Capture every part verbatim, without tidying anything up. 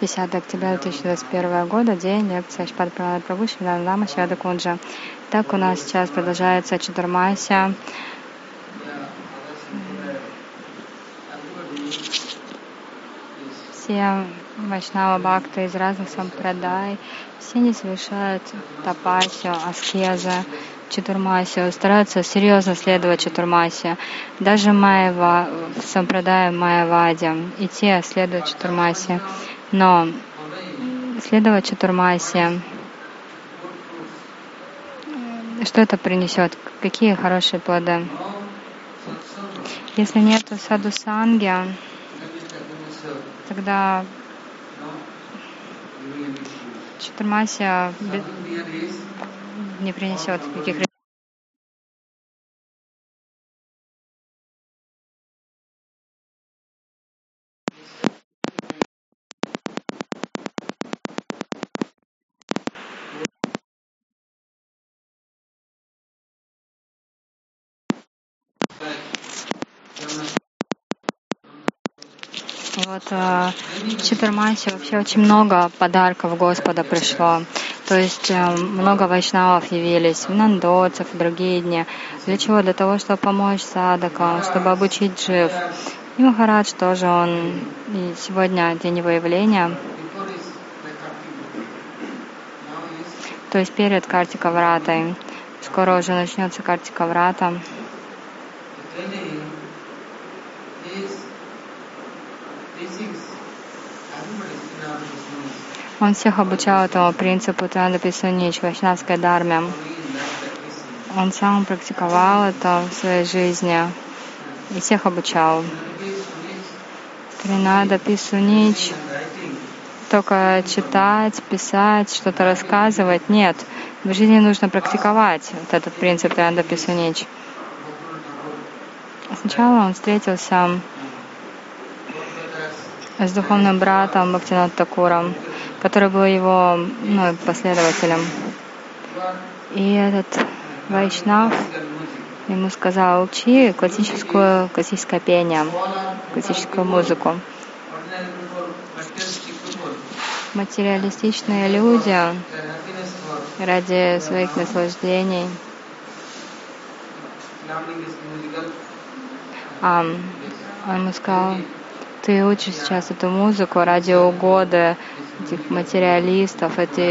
десятого октября две тысячи двадцать первого года, день, лекция Шрила Пралада Прабху Шрила Лама Шрила Кунджа. Так, у нас сейчас продолжается Чатурмася. Все вайшнава бхакты из разных сампрадай, все не совершают тапасию, аскеза, чатурмасию, стараются серьезно следовать чатурмасию. Даже майава, в сампрадае майаваде и те следуют чатурмасию. Но следовать чатурмасию, что это принесет? Какие хорошие плоды? Если нет саду-санги, тогда чатурмасия не принесет никаких результатов. Вот в Чатурмасе вообще очень много подарков Господа пришло. То есть много вайшнавов явились, нандоцев, другие дни. Для чего? Для того, чтобы помочь садакам, чтобы обучить джив. И Махарадж тоже, он и сегодня день его явления. То есть перед Картика Вратой. Скоро уже начнется Картика Врата. Он всех обучал этому принципу Тандаписунич, вайшнавской дарме. Он сам практиковал это в своей жизни и всех обучал. Тандаписунич только читать, писать, что-то рассказывать. Нет, в жизни нужно практиковать вот этот принцип Тандаписунич. Сначала он встретился с духовным братом Бхактинат Такуром, который был его ну, последователем. И этот вайшнав ему сказал: учи классическую, классическое пение, классическую музыку. Материалистичные люди ради своих наслаждений а, он ему сказал: ты учишь сейчас эту музыку ради угоды этих материалистов, это,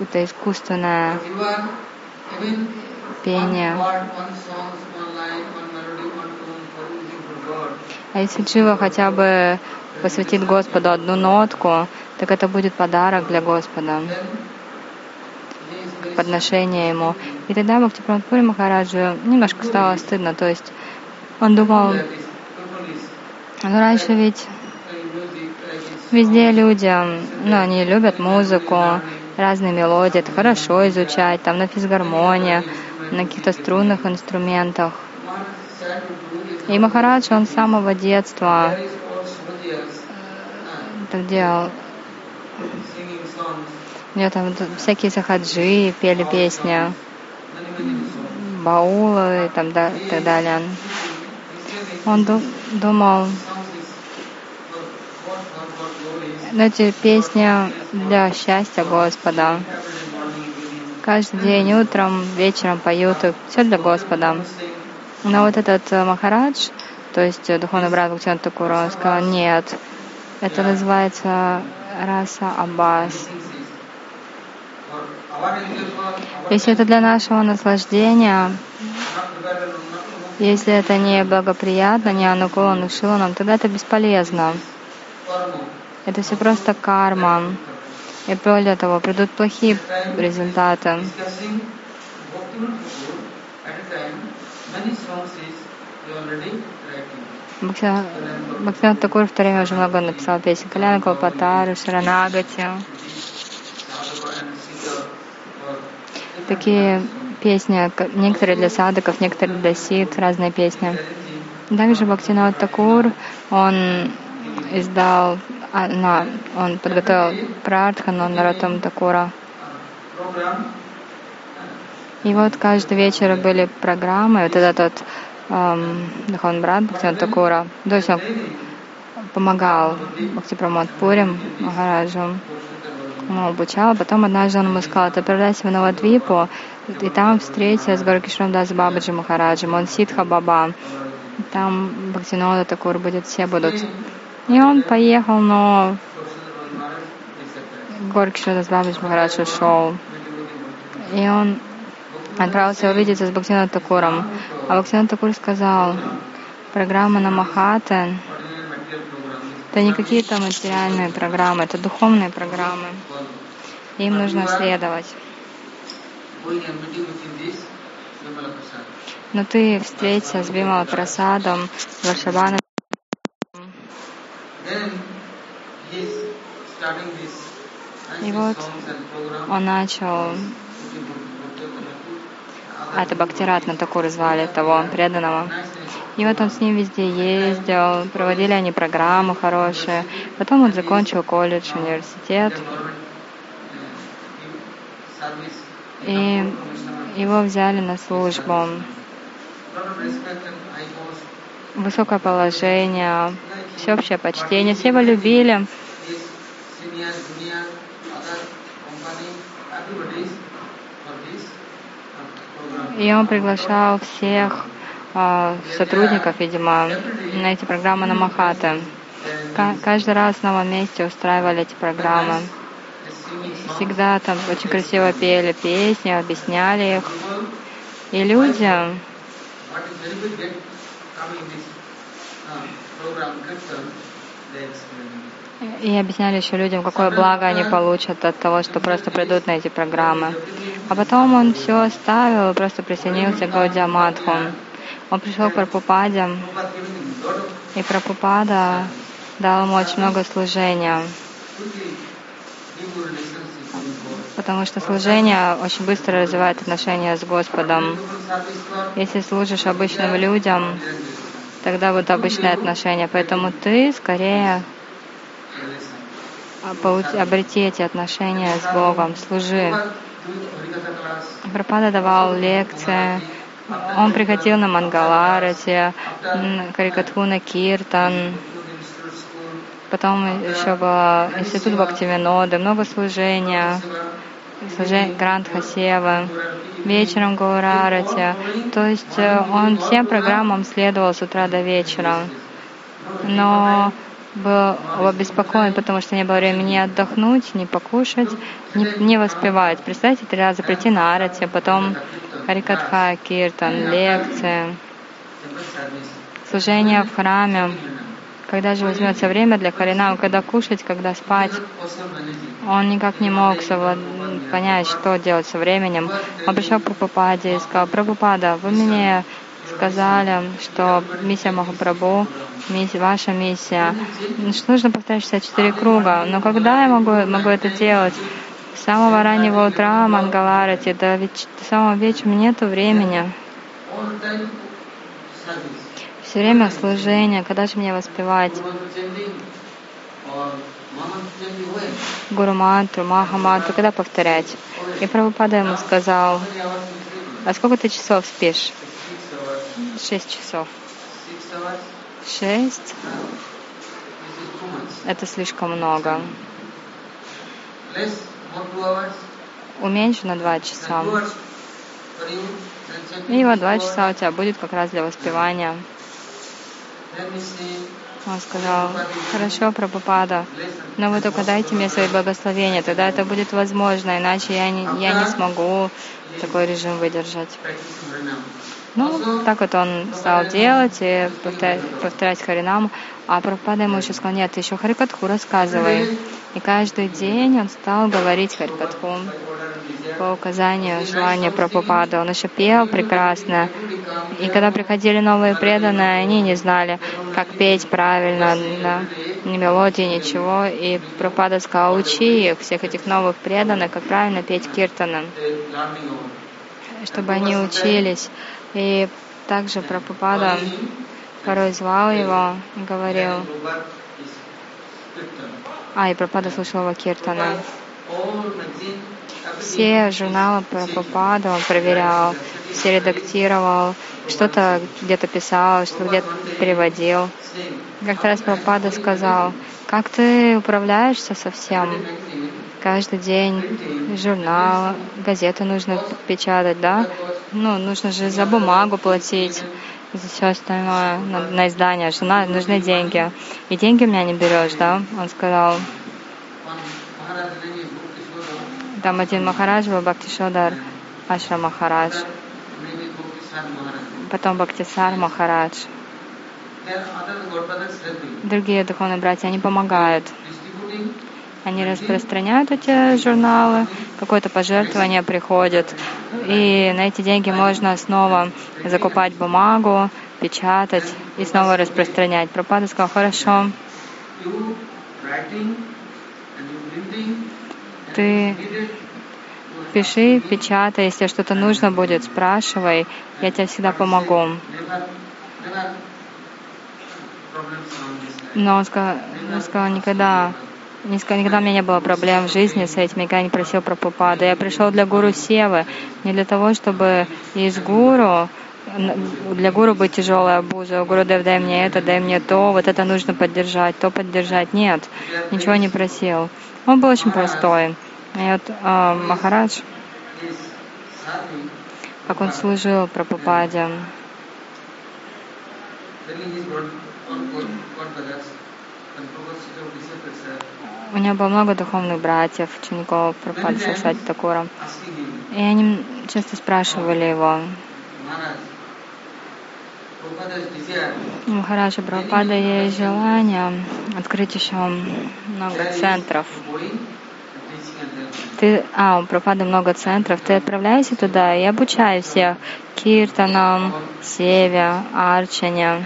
это искусственное пение. А если джива хотя бы посвятит Господу одну нотку, так это будет подарок для Господа, подношение ему. И тогда Бхактипрад Пури Махараджу немножко стало стыдно, то есть он думал: но раньше ведь везде люди, ну, они любят музыку, разные мелодии, это хорошо изучать, там, на физгармонии, на каких-то струнных инструментах. И Махарадж, он с самого детства так делал. У него там всякие сахаджи пели песни, баулы и там, да, и так далее. Он думал: но эти песни для счастья Господа. Каждый день, утром, вечером поют, и все для Господа. Но вот этот Махарадж, то есть духовный брат Бхактинат Такур, он сказал: нет, это называется раса аббас. Если это для нашего наслаждения, если это не благоприятно, не анукула, нушила нам, тогда это бесполезно. Это все просто карма. И более того, придут плохие результаты. Бхактинат Такур в то время уже много написал песен. Каляна Калпатару, Шаранагати. Такие песни, некоторые для садаков, некоторые для сит, разные песни. Также Бхактинат Такур, он издал, а, он подготовил Прартхану Нароттама Такура. И вот каждый вечер были программы, вот этот, этот эм, духовный брат Бхактинат Такура, то есть он помогал Бхактипрамод Пурим Махараджу, он обучал. Потом однажды он ему сказал: ты отправляйся в Навадвипу, и там встретись с Гуру Кишором Дас Бабаджи Махараджем, он ситха баба, там Бхактивинода Такур будет, все будут. И он поехал, но Гуру Кишор Дас Бабаджи Махарадж ушел. И он отправился увидеться с Бхактивинодом Такуром. А Бхактивинод Такур сказал: программа на Махаты — это не какие-то материальные программы, это духовные программы. Им нужно следовать. Но ты встреться с Бимала Прасадом, с Варшабаном. И вот он начал... А это Бхактиратна Такур звали того преданного. И вот он с ним везде ездил, проводили они программы хорошие. Потом он закончил колледж, университет. И его взяли на службу. Высокое положение, всеобщее почтение. Все его любили. И он приглашал всех э, сотрудников, видимо, на эти программы на Махаты. К- каждый раз в новом месте устраивали эти программы. Всегда там очень красиво пели песни, объясняли их. И люди, и объясняли еще людям, какое благо они получат от того, что просто придут на эти программы. А потом он все оставил и просто присоединился к Гаудия Мадху. Он пришел к Прабхупаде, и Прабхупада дал ему очень много служения, потому что служение очень быстро развивает отношения с Господом. Если служишь обычным людям, тогда будут обычные отношения. Поэтому ты скорее обрети эти отношения с Богом, служи. Прабхупада давал лекции, он приходил на Мангаларати, Карикатхуна Киртан, потом еще был институт Бхактивиноды, много служения, служение Грандха Сева, вечером Гауарарати. То есть он всем программам следовал с утра до вечера, но был обеспокоен, потому что не было времени отдохнуть, не покушать, не, не воспевать. Представьте, три раза прийти на арати, потом харикатха, киртан, лекции, служение в храме. Когда же возьмется время для харинам, когда кушать, когда спать? Он никак не мог совла... понять, что делать со временем. Он пришел к Прабхупаде и сказал: Прабхупада, вы мне сказали, что миссия Махапрабху, миссия, ваша миссия, нужно повторять шестьдесят четыре круга. Но когда я могу, могу это делать? С самого раннего утра Мангаларати, до, веч- до самого вечера нету времени. Все время служение, когда же мне воспевать? Гуру мантру, маха мантру, когда повторять? И Прабхупада ему сказал: а сколько ты часов спишь? Шесть часов. Шесть. Это слишком много. Уменьши на два часа. И вот два часа у тебя будет как раз для воспевания. Он сказал: хорошо, Прабхупада, но вы только дайте мне свои благословения, тогда это будет возможно, иначе я не, я не смогу такой режим выдержать. Ну, так вот он стал делать и повторять, повторять харинаму. А Прабхупада ему еще сказал: нет, ты еще харикатху рассказывай. И каждый день он стал говорить харикатху по указанию, желанию Прабхупады. Он еще пел прекрасно. И когда приходили новые преданные, они не знали, как петь правильно, да, ни мелодии, ничего. И Прабхупада сказал: учи их, всех этих новых преданных, как правильно петь киртаны, чтобы они учились. И также Прабхупада порой звал его и говорил... А, и Прабхупада слушал его киртана. Все журналы Прабхупада он проверял, все редактировал, что-то где-то писал, что где-то переводил. Как-то раз Прабхупада сказал: как ты управляешься со всем? Каждый день журнал, газету нужно печатать, да? Ну, нужно же за бумагу платить, за все остальное, на, на издание, что на, нужны деньги. И деньги у меня не берешь, да? Он сказал. Там один Махарадж был, Бхактисодар Ашра Махарадж. Потом Бхактисар Махарадж. Другие духовные братья, они помогают. Они распространяют эти журналы, какое-то пожертвование приходит. И на эти деньги можно снова закупать бумагу, печатать и снова распространять. Прабхупада сказал: хорошо. Ты пиши, печатай, если что-то нужно будет, спрашивай, я тебе всегда помогу. Но он сказал, он сказал никогда... Никогда у меня не было проблем в жизни с этим, никогда не просил про Прабхупаду. Я пришел для гуру Севы, не для того, чтобы из гуру, для гуру быть тяжелой обузой. О, Гуру, дай мне это, дай мне то, вот это нужно поддержать, то поддержать. Нет, ничего не просил. Он был очень простой. И вот э, Махарадж, как он служил Прабхупаде. У меня было много духовных братьев, учеников Прабхупады Сарасвати Такура. И они часто спрашивали его: Махарадж, Прабхупада, есть желание открыть еще много центров. Ты, а, у Прабхупады много центров. Ты отправляйся туда и обучай всех киртанам, севе, арчане.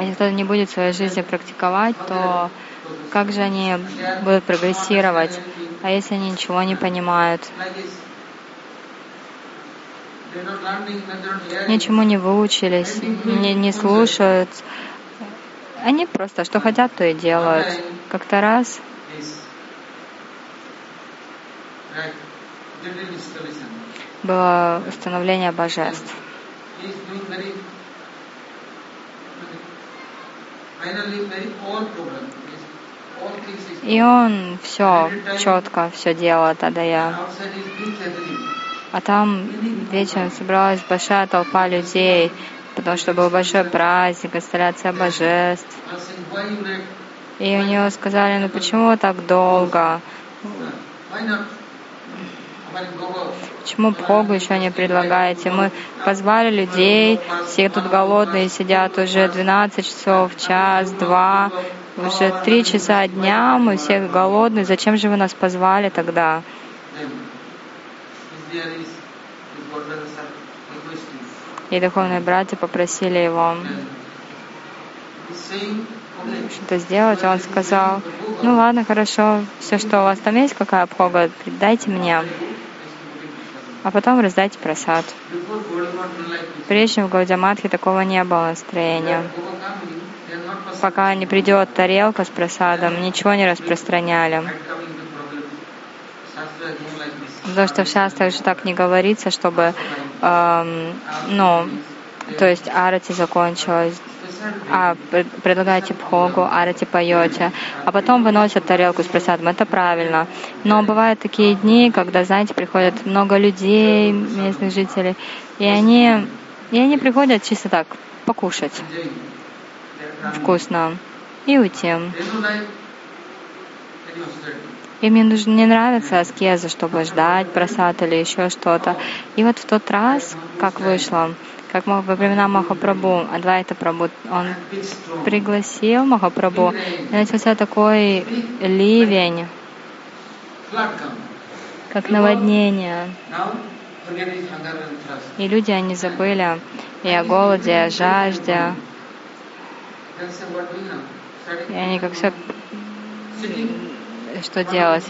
Если кто-то не будет в своей жизни практиковать, то как же они будут прогрессировать? А если они ничего не понимают? Ничему не выучились, не, не слушают. Они просто что хотят, то и делают. Как-то раз было установление божеств. И он все четко все делал, тогда я. А там вечером собралась большая толпа людей, потому что был большой праздник, инсталляция божеств. И у него сказали: ну почему так долго? Почему Богу еще не предлагаете? Мы позвали людей, все тут голодные сидят уже двенадцать часов, час, два, уже три часа дня, мы все голодные. Зачем же вы нас позвали тогда? И духовные братья попросили его что-то сделать. Он сказал: ну ладно, хорошо, все, что у вас там есть, какая обхога, дайте мне. А потом раздайте просад. Прежде чем в Гаудиаматхе такого не было настроения. Пока не придет тарелка с просадом, ничего не распространяли. Потому что в шастрах же так не говорится, чтобы, э, ну, то есть арати закончилась. А, предлагаете бхогу, арати поете, а потом выносят тарелку с просадом. Это правильно. Но бывают такие дни, когда, знаете, приходят много людей, местных жителей, и они, и они приходят чисто так, покушать вкусно и уйти. И мне не нравится аскеза, чтобы ждать просад или еще что-то. И вот в тот раз, как вышло, как во времена Махапрабху, Адвайта Прабху, он пригласил Махапрабху, и начался такой ливень, как наводнение. И люди, они забыли и о голоде, и о жажде. И они как все... что делать?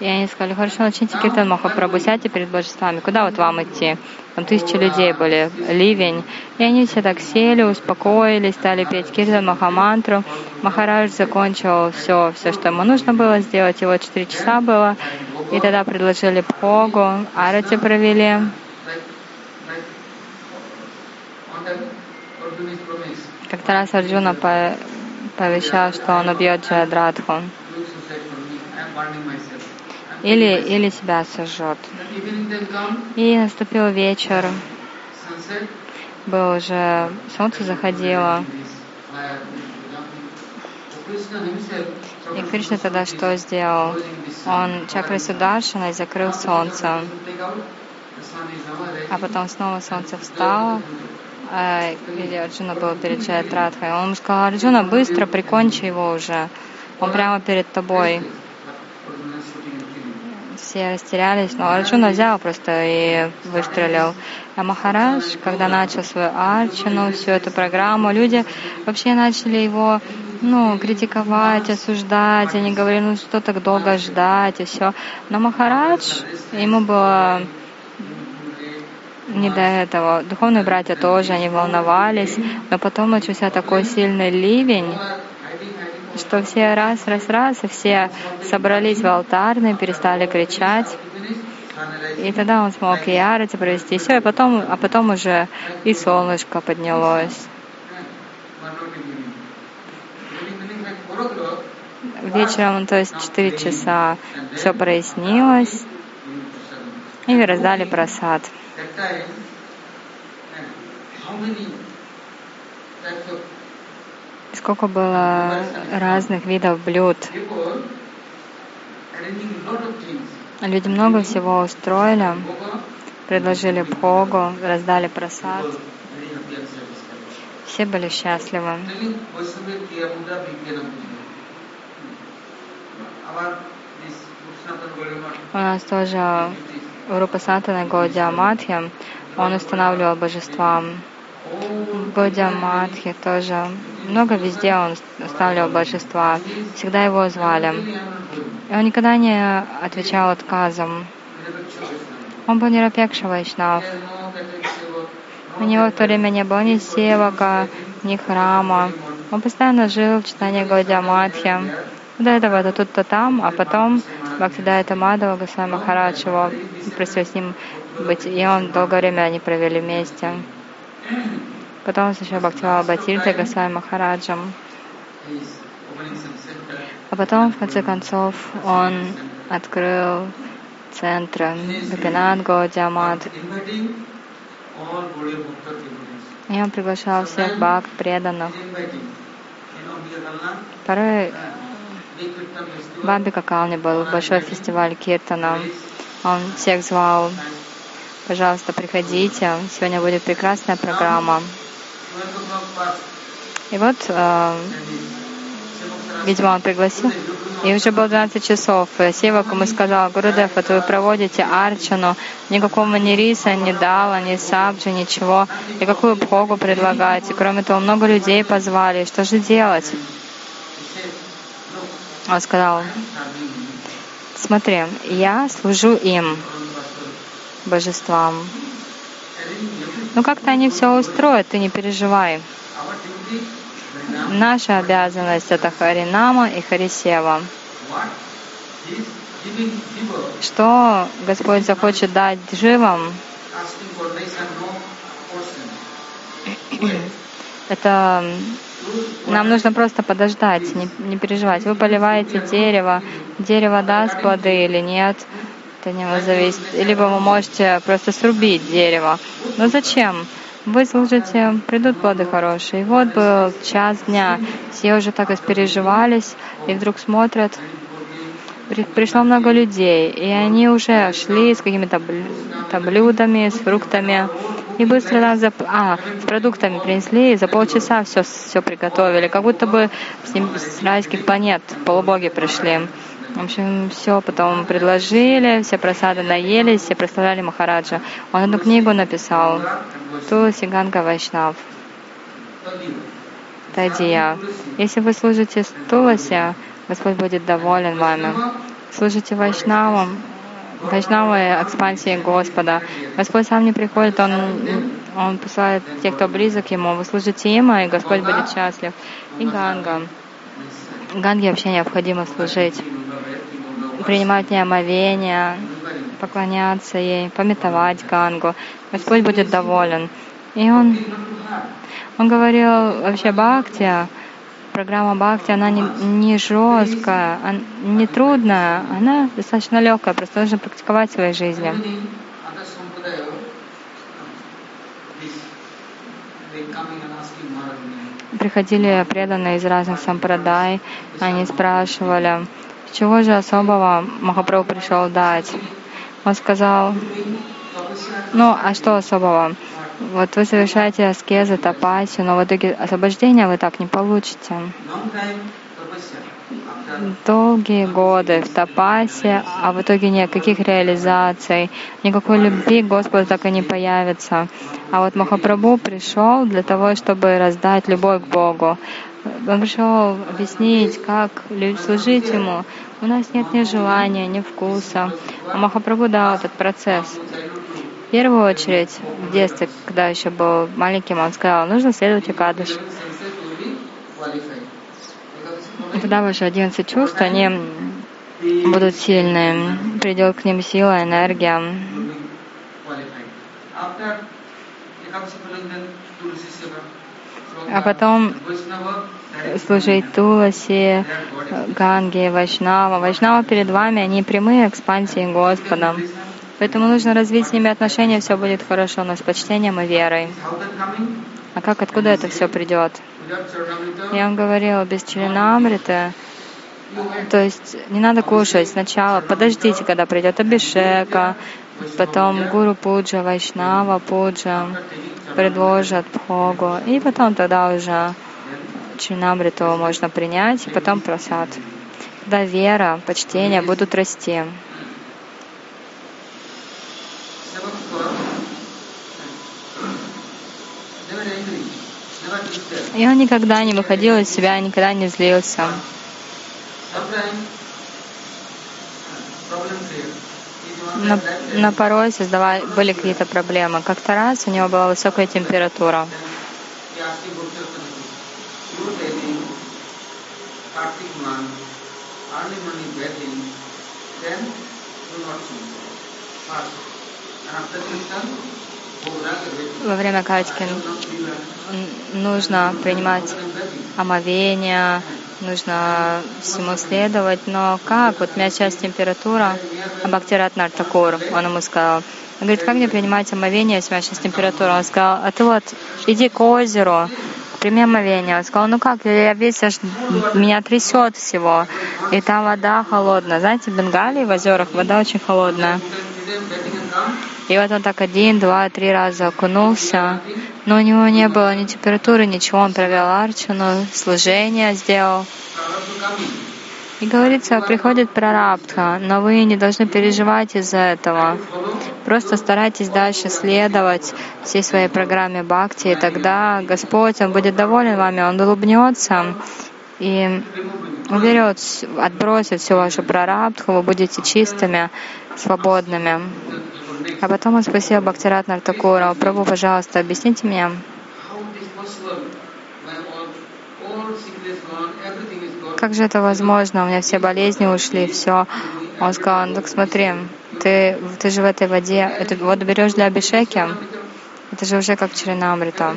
И они сказали: хорошо, начните киртан Махапрабху, сядьте перед божествами. Куда вот вам идти? Там тысячи людей были, ливень. И они все так сели, успокоились, стали петь киртан Махамантру. Махарадж закончил все, все, что ему нужно было сделать. Его четыре часа было. И тогда предложили бхогу, арати провели. Как-то раз Арджуна пообещал, что он убьет Джаядратху или, или себя сожжет. И наступил вечер, было уже солнце заходило. И Кришна тогда что сделал? Он чакрой Сударшиной закрыл солнце. А потом снова солнце встало, и Арджуна был перед Джаядратхой. Он ему сказал: Арджуна, быстро прикончи его уже. Он прямо перед тобой. Все растерялись, но Арджуна взял просто и выстрелил. А Махарадж, когда начал свою арчану, всю эту программу, люди вообще начали его ну, критиковать, осуждать. Они говорили, ну что так долго ждать и все. Но Махарадж, ему было не до этого. Духовные братья тоже, они волновались. Но потом начался такой сильный ливень, что все раз, раз, раз, и все собрались в алтарной, перестали кричать. И тогда он смог и арати провести, и все, и потом, а потом уже и солнышко поднялось. Вечером, то есть четыре часа, все прояснилось, и раздали прасад. Сколько было разных видов блюд. Люди много всего устроили, предложили бхогу, раздали прасад. Все были счастливы. У нас тоже Рупа Санатана Гаудия Матхи, он устанавливал божества. Гаудия Матхи тоже. Много везде он устанавливал божества. Всегда его звали. И он никогда не отвечал отказом. Он был Нирапекша Вайшнав. У него в то время не было ни севака, ни храма. Он постоянно жил в читании Гаудия Матхи. До этого то тут, то там, а потом Бхактидайта Мадхава Госвами Махарадж его просил с ним быть, и он долгое время они провели вместе. Потом он сначала Бхактивал Батирта Госвами Махараджем. А потом, в конце концов, он открыл центры Гопинат Гаудия Мат. И он приглашал всех бхакт преданных. Порой в Бамбика Кални был большой фестиваль Киртана. Он всех звал: пожалуйста, приходите, сегодня будет прекрасная программа. И вот, э, видимо, он пригласил. И уже было двенадцать часов. Севак ему сказал: Гурудев, вот вы проводите арчану, никакого ни риса, ни дала, ни сабджи, ничего. И какую бхогу предлагаете? Кроме того, много людей позвали. Что же делать? Он сказал: смотри, я служу им, божествам. Ну как-то они все устроят, ты не переживай. Наша обязанность — это Харинама и Харисева. Что Господь захочет дать дживам, это... Нам нужно просто подождать, не, не переживать. Вы поливаете дерево, дерево даст плоды или нет, это не зависит. Либо вы можете просто срубить дерево. Но зачем? Вы служите, придут плоды хорошие. И вот был час дня, все уже так испереживались, и вдруг смотрят, пришло много людей, и они уже шли с какими-то блюдами, с фруктами. И быстро там за... а, с продуктами принесли, и за полчаса все, все приготовили. Как будто бы с, ним, с райских планет полубоги пришли. В общем, все потом предложили, все просады наелись, все прославляли Махараджа. Он одну книгу написал, Туласи Ганга Вайшнав, Тадия. Если вы служите с Туласи, Господь будет доволен вами. Служите Вайшнавам, Вайшнавы — экспансии Господа. Господь сам не приходит, Он, он посылает тех, кто близок Ему. Вы служите им, и Господь будет счастлив. И Ганга. Ганге вообще необходимо служить. Принимать неомовение, поклоняться ей, памятовать Гангу. Господь будет доволен. И Он Он говорил вообще бхакти, программа бхакти, она не, не жесткая, не трудная, она достаточно легкая, просто нужно практиковать в своей жизни. Приходили преданные из разных сампрадай, они спрашивали, чего же особого Махапрабху пришел дать. Он сказал, ну а что особого? Вот вы совершаете аскезы, тапасию, но в итоге освобождения вы так не получите. Долгие годы в тапасе, а в итоге никаких реализаций, никакой любви к Господу так и не появится. А вот Махапрабху пришел для того, чтобы раздать любовь к Богу. Он пришел объяснить, как служить Ему. У нас нет ни желания, ни вкуса. А Махапрабху дал этот процесс. В первую очередь, в детстве, когда еще был маленьким, он сказал, нужно следовать Экадаши. И тогда ваши одиннадцать чувств, они будут сильны. Придет к ним сила, энергия. А потом служить Туласи, Ганге, Вайшнава. Вайшнава перед вами, они прямые экспансии Господа. Поэтому нужно развить с ними отношения, все будет хорошо, но с почтением и верой. А как, откуда это все придет? Я вам говорила, без чаринамриты, то есть не надо кушать сначала, подождите, когда придет абишека, потом гуру пуджа, вайшнава пуджа, предложат бхогу, и потом тогда уже чаринамриту можно принять, и потом просад. Тогда вера, почтение будут расти. И он никогда не выходил из себя, никогда не злился. На, на порой создавали, были какие-то проблемы. Как-то раз у него была высокая температура. Во время качки нужно принимать омовение, нужно всему следовать. Но как? Вот у меня сейчас температура, а Бхактират Нартакур, он ему сказал. Он говорит, как мне принимать омовение, если у меня сейчас температура? Он сказал, а ты вот иди к озеру, прими омовение. Он сказал, ну как, я весь аж, меня трясет всего. И там вода холодная. Знаете, в Бенгалии в озерах вода очень холодная. И вот он так один, два, три раза окунулся, но у него не было ни температуры, ничего. Он провел арчану, служение сделал. И говорится, приходит прарабдха, но вы не должны переживать из-за этого. Просто старайтесь дальше следовать всей своей программе бхакти, и тогда Господь, Он будет доволен вами, Он улыбнется и уберет, отбросит всю вашу прарабдху, вы будете чистыми, свободными. А потом он спросил Бхактират Нартакура, «Прабху, пожалуйста, объясните мне, как же это возможно? У меня все болезни ушли, все». Он сказал, «Ну так смотри, ты, ты же в этой воде, эту воду берешь для абишеки, это же уже как чаринамрита».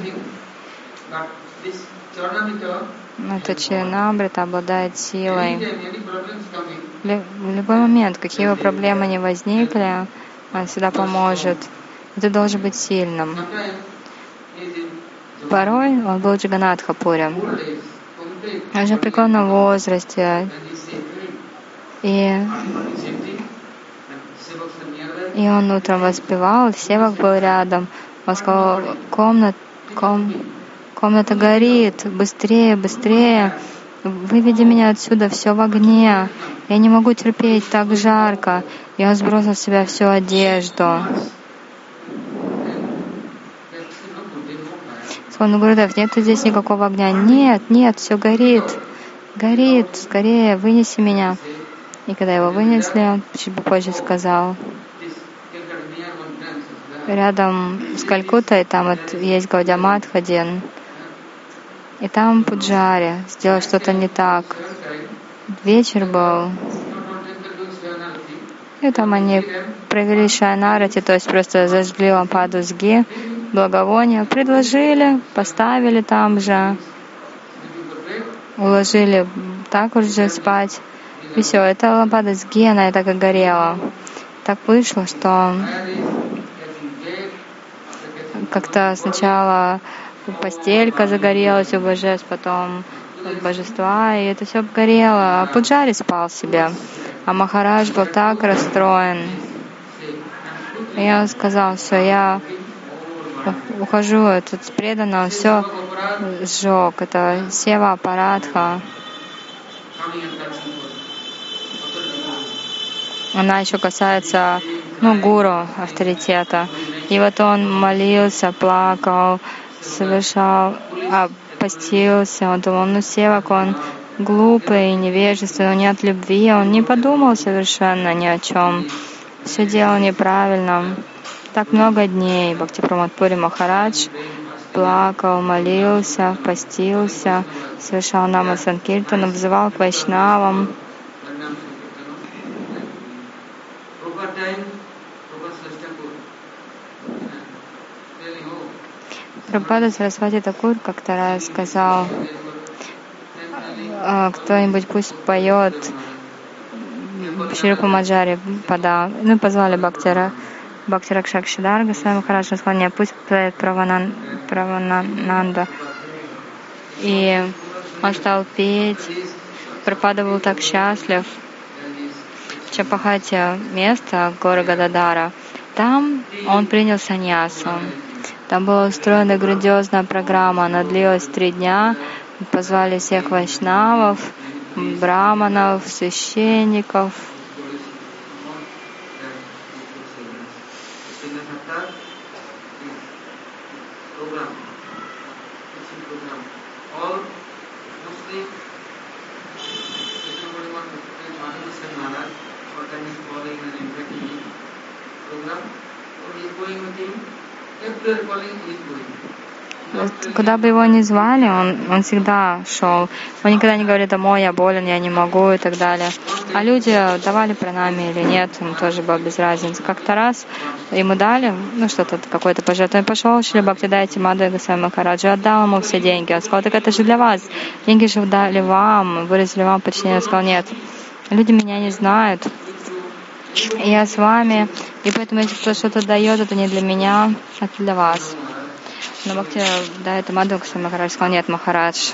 Но это чаринамрита обладает силой. В любой момент, какие бы проблемы ни возникли, Он всегда поможет. Ты должен быть сильным. Порой он был Джаганатха Пури. Он уже в преклонном возрасте. И, и он утром воспевал, севак был рядом. Он сказал, комната, ком, комната горит, быстрее, быстрее. Выведи меня отсюда, все в огне. Я не могу терпеть, так жарко. И он сбросил с себя всю одежду. Скажу, Гурудев, нет здесь никакого огня. Нет, нет, все горит. Горит, скорее, вынеси меня. И когда его вынесли, чуть попозже сказал. Рядом с Калькуттой, там вот есть Гаудия Мадхадин. И там Пуджари сделал что-то не так. Вечер был. И там они провели шайнарати, то есть просто зажгли лампаду с ги благовония, предложили, поставили там же, уложили так уже спать. И все, эта лампада с геной так и горела. Так вышло, что как-то сначала постелька загорелась у божеств, потом божества, и это все обгорело. А Пуджари спал себе, а Махарадж был так расстроен. Я сказал, все, я ухожу, этот преданно все сжег. Это Сева Апарадха. Она еще касается, ну, гуру, авторитета. И вот он молился, плакал, совершал, а, постился. Он думал, ну, Севак, он глупый, невежественный, он не от любви. Он не подумал совершенно ни о чем. Все делал неправильно. Так много дней Бхактипроматпури Махарадж плакал, молился, постился, совершал намасанкиртану, взывал к вайшнавам. Прабхупада Сарасвати Такур как-то раз сказал, кто-нибудь пусть поет Шрипа Маджари Пада. Ну, позвали Бхактира, Бхактира Кшакшидарга, с вами хорошо склоняя, пусть поет Праванан, Правананда. И он стал петь. Прабхупада был так счастлив. В Чапахате место, горы Гададара, там он принял саньясу. Там была устроена грандиозная программа, она длилась три дня. Позвали всех вайшнавов, браманов, священников. Куда бы его ни звали, он, он всегда шел. Он никогда не говорит: «Домой, я болен, я не могу» и так далее. А люди давали пранами или нет, ему тоже было без разницы. Как-то раз ему дали, ну, что-то, какое-то пожертвование. Пошел Шри Бхактидаити Мадхава Госвами Махараджу, отдал ему все деньги. Он сказал: «Так это же для вас. Деньги же дали вам, выразили вам подчинение». Он сказал: «Нет, люди меня не знают. Я с вами, и поэтому, если кто что-то дает, это не для меня, это для вас». Но Бхакти, да, это Мадхукса Махарадж сказал: «Нет, Махарадж».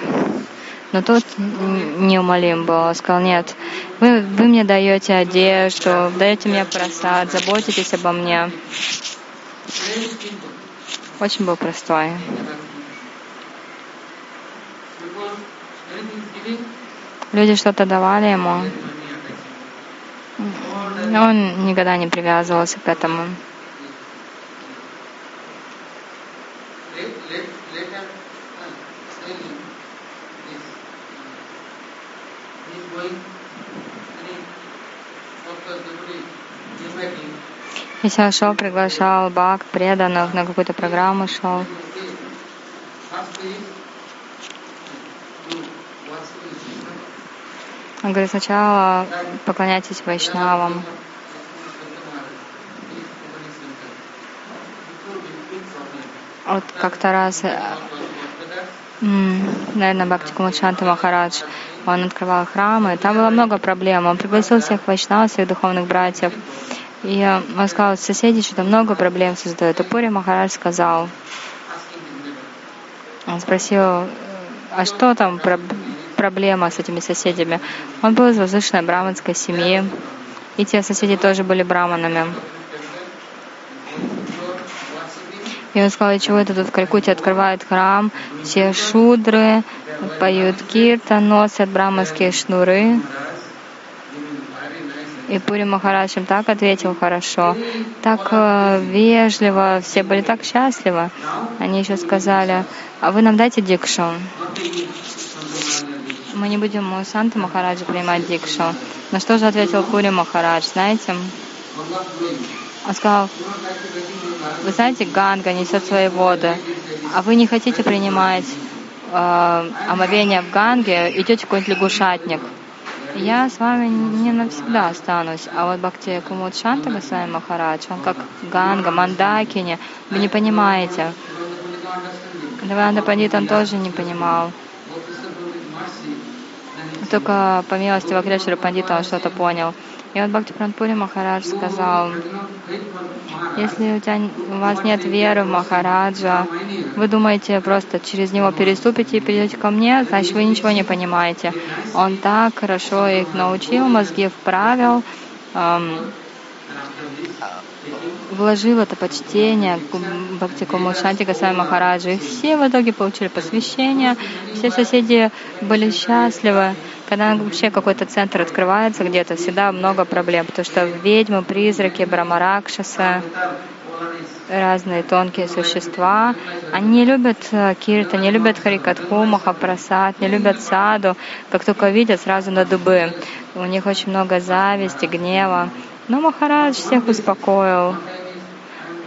Но тот неумолим был, сказал: «Нет, вы, вы мне даете одежду, даете мне просад, заботитесь обо мне». Очень был простой. Люди что-то давали ему. Он никогда не привязывался к этому. Если он шел, приглашал бак, преданных, на какую-то программу шел. Он говорит: сначала поклоняйтесь вайшнавам. Вот как-то раз, наверное, Бхакти Кумуд Шанта Махарадж, он открывал храмы, там было много проблем. Он пригласил всех вайшнавов, всех духовных братьев. И он сказал: соседи что-то много проблем создают. И Пури Махарадж сказал, он спросил: а что там про проблема с этими соседями? Он был из возвышенной браманской семьи, и те соседи тоже были браманами. И он сказал: чего это тут в Калькутте открывают храм, все шудры, поют киртан, носят браманские шнуры. И Пури Махарадж им так ответил хорошо, так э, вежливо, все были так счастливы. Они еще сказали: а вы нам дайте дикшу. Мы не будем у Санты Махараджа принимать дикшу. На что же ответил Пури Махарадж, знаете? Он сказал: вы знаете, Ганга несет свои воды, а вы не хотите принимать э, омовение в Ганге, идете в какой-нибудь лягушатник. я с вами не навсегда останусь. А вот Бхакти Кумуд Шанта Госвами Махарадж, он как Ганга, Мандакини, вы не понимаете. Девананда Пандит он тоже не понимал. Только по милости Вакрешвара Пандита он что-то понял. И вот Бхакти Пранпури Махарадж сказал: если у, тебя, у вас нет веры в Махараджа, вы думаете просто через него переступите и придете ко мне, значит вы ничего не понимаете. Он так хорошо их научил, мозги вправил, эм, вложил это почтение к Бхакти Кумуд Шанти Госвами Махараджу. И все в итоге получили посвящение, все соседи были счастливы. Когда вообще какой-то центр открывается где-то, всегда много проблем, потому что ведьмы, призраки, брамаракшасы, разные тонкие существа, они не любят кирта, не любят харикатху, махапрасад, не любят саду. Как только видят, сразу на дыбы. У них очень много зависти, гнева. Но Махарадж всех успокоил.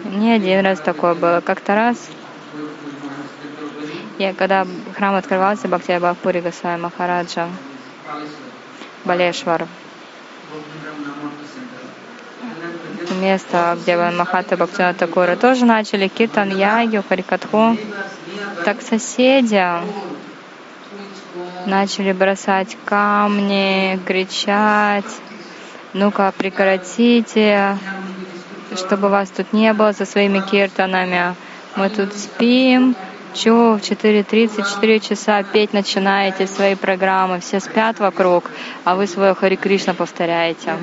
Не один раз такое было. Как-то раз, я, когда храм открывался, Бхакти Бхавпури Госвами Махараджа, Балешвар, место, где Махата Бхактивинода Тхакура тоже начали киртан, ягью, харикатху. Так соседи начали бросать камни, кричать: ну-ка, прекратите, чтобы вас тут не было со своими киртанами. Мы тут спим. Чего в четыре тридцать, четыре часа петь начинаете свои программы? Все спят вокруг, а вы свое Хари Кришна повторяете.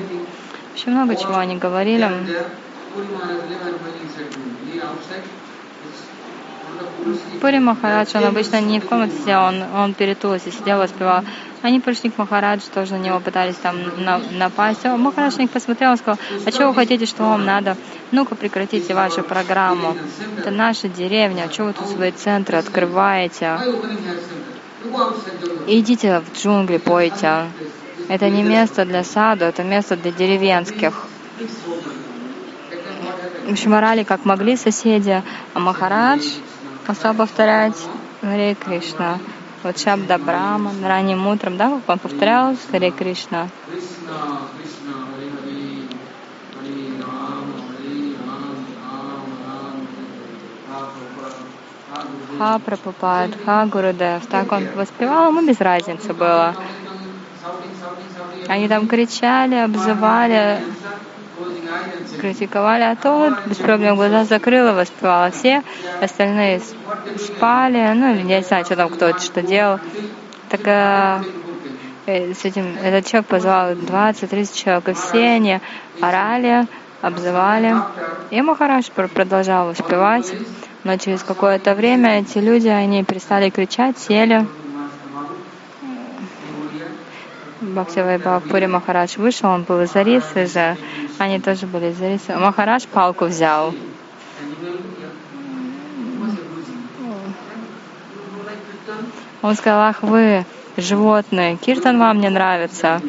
Еще много чего они говорили. Пури Махарадж, он обычно не в комнате сидел, он, он перетулся, сидел, воспевал. Они пришли к Махараджу, тоже на него пытались там на, напасть. О, Махарадж на них посмотрел, он сказал: а чего вы хотите, что вам надо? Ну-ка, прекратите вашу программу. Это наша деревня, чего вы тут свои центры открываете? Идите в джунгли, пойте. Это не место для саду, это место для деревенских. В общем, орали как могли соседи, а Махарадж стал повторять Харе Кришна. Вот Шабда Брахман ранним утром, да, он повторял Харе Кришна. Ха Прабхупад, Ха Гурудев. Так он воспевал, ему без разницы было. Они там кричали, обзывали, критиковали, а тот без проблем глаза закрыл и воспевал. Все остальные спали, ну, я не знаю, что там кто-то что делал. Так э, с этим этот человек позвал двадцать-тридцать человек, и все они орали, обзывали. И Махарадж продолжал воспевать, но через какое-то время эти люди, они перестали кричать, сели. Бхакти Вайбхавпури Махарадж вышел, он был из Арисы же, они тоже были из Арисы. Махарадж палку взял. Он сказал: ах вы, животные, киртан вам не нравится.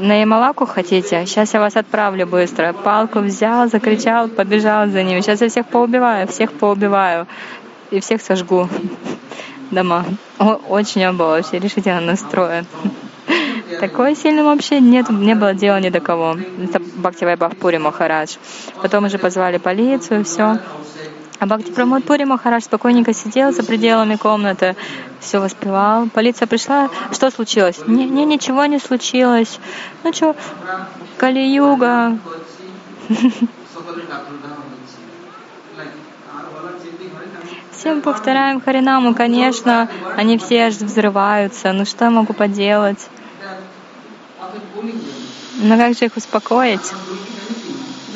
На Ямалаку хотите? Сейчас я вас отправлю быстро. Палку взял, закричал, побежал за ними. Сейчас я всех поубиваю, всех поубиваю и всех сожгу дома. Очень он был вообще решительно настроен. Такой сильным вообще нет, не было дела ни до кого. Это Бхакти Вайбхавпури Махарадж. Потом уже позвали полицию, все. А Бхакти Прамод Пури Махарадж спокойненько сидел за пределами комнаты, все воспевал. Полиция пришла, что случилось? Не, не ничего не случилось. Ну что, Кали-юга. Всем повторяем Харинаму, конечно, они все аж взрываются. Ну что я могу поделать? Но как же их успокоить?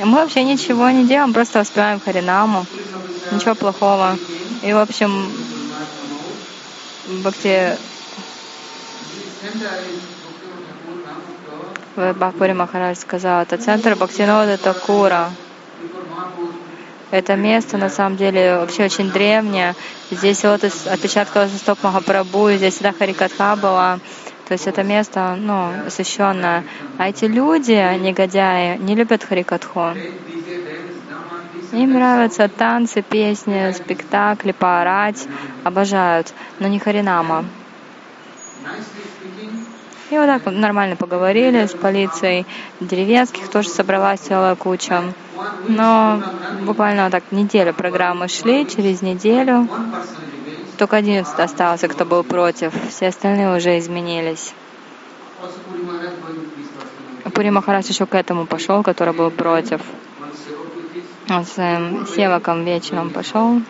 Мы вообще ничего не делаем, просто воспеваем Харинаму. Ничего плохого. И, в общем, Бхакти Вайбхавпури Махарадж сказал: это центр Бхактивинода Тхакура. Это место, на самом деле, вообще очень древнее. Здесь вот отпечатков стоп Махапрабху, здесь всегда Харикатха была. То есть это место, ну, освященное. А эти люди, негодяи, не любят харикатху. Им нравятся танцы, песни, спектакли, поорать, обожают, но не харинама. И вот так нормально поговорили с полицией. Деревенских тоже собралась целая куча. Но буквально вот так неделю программы шли, через неделю. Только одиннадцать остался, кто был против. Все остальные уже изменились. Пури Махарадж еще к этому пошел, который был против. Он с своим севаком вечером пошел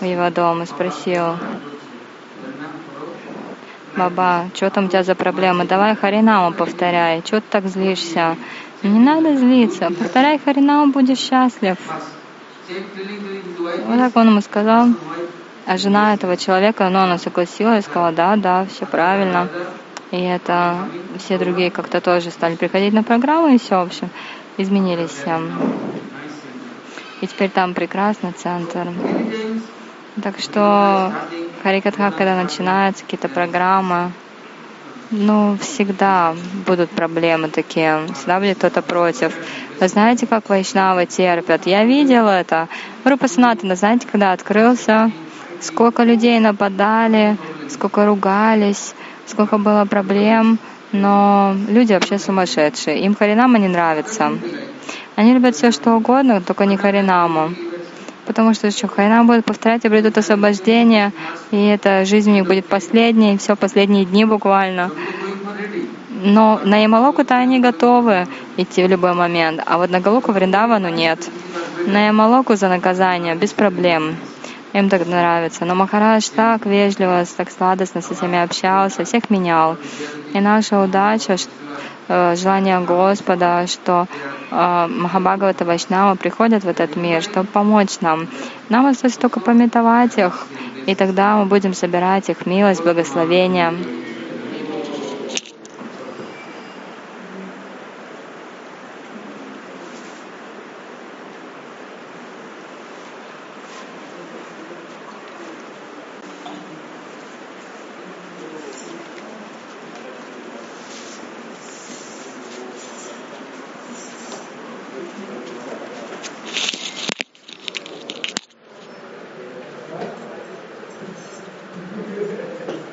в его дом и спросил: «Баба, что там у тебя за проблемы? Давай Харинаму повторяй. Чего ты так злишься?» «Не надо злиться. Повторяй Харинаму, будешь счастлив». Вот так он ему сказал. А жена этого человека, ну, она согласилась, сказала: «Да, да, все правильно». И это все другие как-то тоже стали приходить на программу, и все, в общем, изменились все. И теперь там прекрасный центр. Так что Харикатха, когда начинаются какие-то программы, ну, всегда будут проблемы такие, всегда будет кто-то против. Вы знаете, как вайшнавы терпят? Я видела это. Группа Санатана, знаете, когда открылся, сколько людей нападали, сколько ругались, сколько было проблем, но люди вообще сумасшедшие. Им Харинама не нравится. Они любят все что угодно, только не Харинаму. Потому что еще Харинаму будет повторять, обретут освобождение, и эта жизнь у них будет последней, все последние дни буквально. Но на Ямалоку-то они готовы идти в любой момент, а вот на Галоку Вриндавану нет. На Ямалоку за наказание без проблем. Им так нравится. Но Махарадж так вежливо, так сладостно со всеми общался, всех менял. И наша удача, желание Господа, что Махабхагавата Вайшнава приходят в этот мир, чтобы помочь нам. Нам остается только пометовать их, и тогда мы будем собирать их милость, благословение.